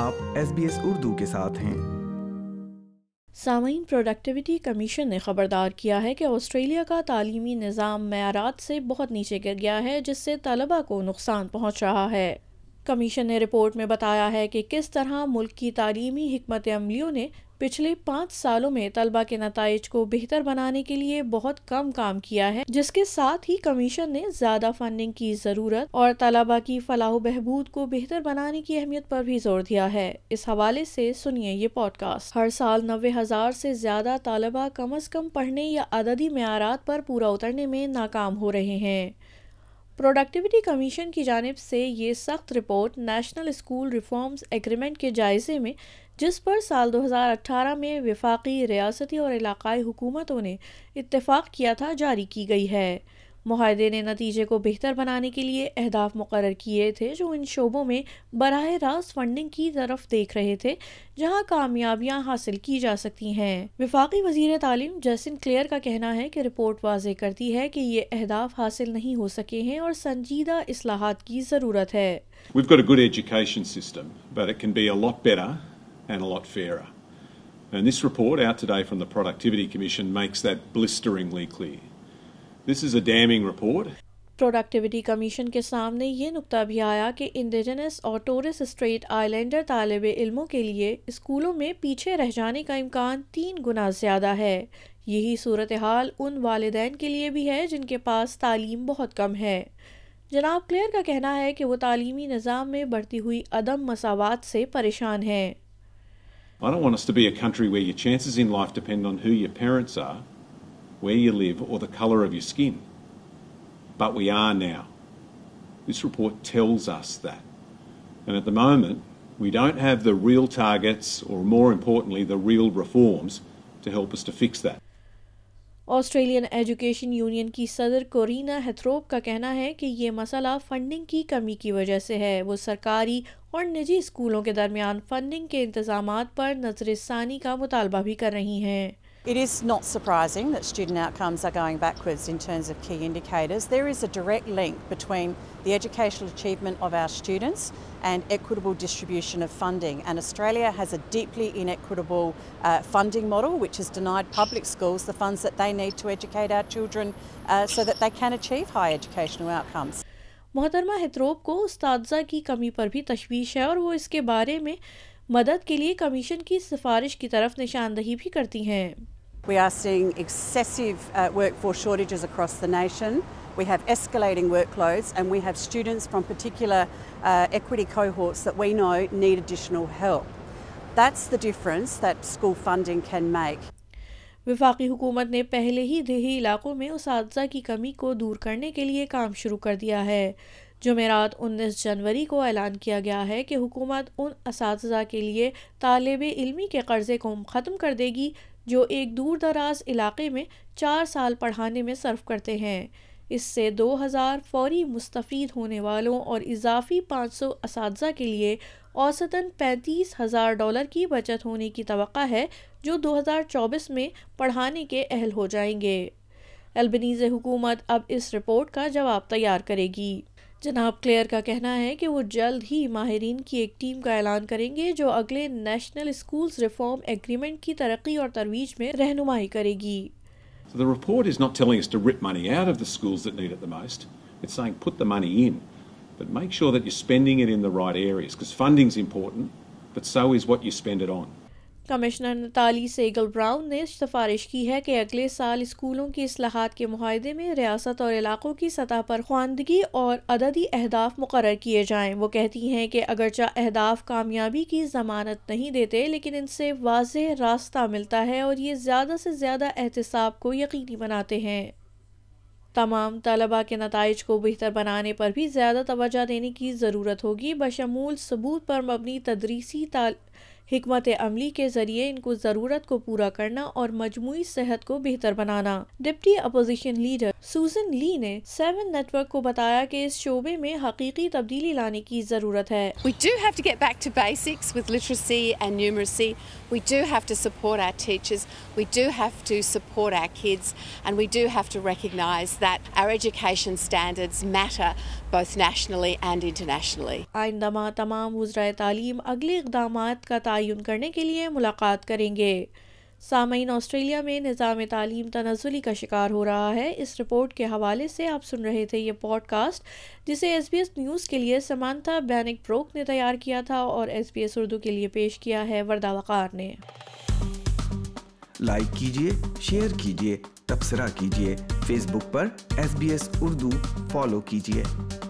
آپ SBS اردو کے ساتھ ہیں۔ سامعین، پروڈکٹیوٹی کمیشن نے خبردار کیا ہے کہ آسٹریلیا کا تعلیمی نظام معیارات سے بہت نیچے گر گیا ہے، جس سے طلبہ کو نقصان پہنچ رہا ہے۔ کمیشن نے رپورٹ میں بتایا ہے کہ کس طرح ملک کی تعلیمی حکمت عملیوں نے پچھلے 5 سالوں میں طلبہ کے نتائج کو بہتر بنانے کے لیے بہت کم کام کیا ہے، جس کے ساتھ ہی کمیشن نے زیادہ فنڈنگ کی ضرورت اور طلبہ کی فلاح و بہبود کو بہتر بنانے کی اہمیت پر بھی زور دیا ہے۔ اس حوالے سے سنیے یہ پوڈ کاسٹ۔ ہر سال 90,000 سے زیادہ طلبہ کم از کم پڑھنے یا عددی معیارات پر پورا اترنے میں ناکام ہو رہے ہیں۔ پروڈکٹیوٹی کمیشن کی جانب سے یہ سخت report national school reforms agreement کے جائزے میں، جس پر سال 2018 میں وفاقی، ریاستی اور علاقائی حکومتوں نے اتفاق کیا تھا، جاری کی گئی ہے۔ معاہدے نے نتیجے کو بہتر بنانے کے لیے اہداف مقرر کیے تھے جو ان شعبوں میں براہ راست فنڈنگ کی طرف دیکھ رہے تھے جہاں کامیابیاں حاصل کی جا سکتی ہیں۔ وفاقی وزیر تعلیم جیسن کلیئر کا کہنا ہے کہ رپورٹ واضح کرتی ہے کہ یہ اہداف حاصل نہیں ہو سکے ہیں اور سنجیدہ اصلاحات کی ضرورت ہے۔ We've got a good education system, but it can be a lot better and a lot fairer. And this report out today from the Productivity Commission makes that blisteringly clear. This is a damning report. Productivity commission کے سامنے یہ نقطہ بھی آیا کہ indigenous اور tours street I lander طالب علموں کے لیے اسکولوں میں پیچھے رہ جانے کا امکان 3 گنا زیادہ ہے۔ یہی صورتحال ان والدین کے لیے بھی ہے جن کے پاس تعلیم بہت کم ہے۔ جناب کلیئر کا کہنا ہے کہ وہ تعلیمی نظام میں بڑھتی ہوئی عدم مساوات سے پریشان ہیں۔ I don't want us to be a country where your chances in life depend on who your parents are, where you live or the colour of your skin. But we are now. This report tells us that. And at the moment, we don't have the real targets or more importantly, the real reforms to help us to fix that. Australian education union کی صدر کورینا ہیتھروپ کا کہنا ہے کہ یہ مسئلہ funding کی کمی کی وجہ سے ہے۔ وہ سرکاری اور نجی اسکولوں کے درمیان فنڈنگ کے انتظامات پر نظر ثانی کا مطالبہ بھی کر رہی ہیں۔ It is not surprising that student outcomes are going backwards in terms of key indicators. There is a direct link between the educational achievement of our students and equitable distribution of funding. And Australia has a deeply inequitable funding model which has denied public schools the funds that they need to educate our children so that they can achieve high educational outcomes. محترمہ ہیتھروپ کو اساتذہ کی کمی پر بھی تشویش ہے اور وہ اس کے بارے میں مدد کے لیے کمیشن کی سفارش کی طرف نشاندہی بھی کرتی ہیں۔ We are seeing excessive workforce shortages across the nation. We have escalating workloads and we have students from particular equity cohorts that we know need additional help. That's the difference that school funding can make. وفاقی حکومت نے پہلے ہی دیہی علاقوں میں اساتذہ کی کمی کو دور کرنے کے لیے کام شروع کر دیا ہے۔ جمعرات 19 جنوری کو اعلان کیا گیا ہے کہ حکومت ان اساتذہ کے لیے طالب علمی کے قرضے کو ختم کر دے گی جو ایک دور دراز علاقے میں 4 سال پڑھانے میں صرف کرتے ہیں۔ اس سے 2,000 فوری مستفید ہونے والوں اور اضافی 500 اساتذہ کے لیے اوسطاً $35,000 کی بچت ہونے کی توقع ہے جو 2024 میں پڑھانے کے اہل ہو جائیں گے۔ البنیز حکومت اب اس رپورٹ کا جواب تیار کرے گی۔ جناب کلیئر کا کہنا ہے کہ وہ جلد ہی ماہرین کی ایک ٹیم کا اعلان کریں گے جو اگلے نیشنل اسکولز ریفارم ایگریمنٹ کی ترقی اور ترویج میں رہنمائی کرے گی۔ So the report is not telling us to rip money out of the schools that need it the most. It's saying put the money in, but make sure that you're spending it in the right areas because funding is important, but so is what you spend it on. Commissioner Natalie Siegel Brown نے سفارش کی ہے کہ اگلے سال اسکولوں کی اصلاحات کے معاہدے میں ریاست اور علاقوں کی سطح پر خواندگی اور عددی اہداف مقرر کیے جائیں۔ وہ کہتی ہیں کہ اگرچہ اہداف کامیابی کی ضمانت نہیں دیتے لیکن ان سے واضح راستہ ملتا ہے اور یہ زیادہ سے زیادہ احتساب کو یقینی بناتے ہیں۔ تمام طلباء کے نتائج کو بہتر بنانے پر بھی زیادہ توجہ دینے کی ضرورت ہوگی، بشمول ثبوت پر مبنی تدریسی حکمت عملی کے ذریعے ان کو ضرورت کو پورا کرنا اور مجموعی صحت کو بہتر بنانا۔ Deputy opposition leader Susan Lee نے 7 نیٹ ورک کو بتایا کہ اس شعبے میں حقیقی تبدیلی لانے کی ضرورت ہے۔ We do have to get back to basics with literacy and numeracy. We do have to support our teachers. We do have to support our kids, and we do have to recognise that our education standards matter both nationally and internationally. آئندہ ماہ تمام وزرائے تعلیم اگلے اقدامات کا تعین کرنے کے لیے ملاقات کریں گے۔ سامعین، آسٹریلیا میں نظام تعلیم تنزلی کا شکار ہو رہا ہے۔ اس رپورٹ کے حوالے سے آپ سن رہے تھے یہ پوڈ کاسٹ، جسے SBS نیوز کے لیے سمانتھا بینک بروک نے تیار کیا تھا اور SBS اردو کے لیے پیش کیا ہے وردہ وقار نے۔ لائک کیجیے، شیئر کیجیے، تبصرہ کیجیے، فیس بک پر SBS اردو فالو کیجیے۔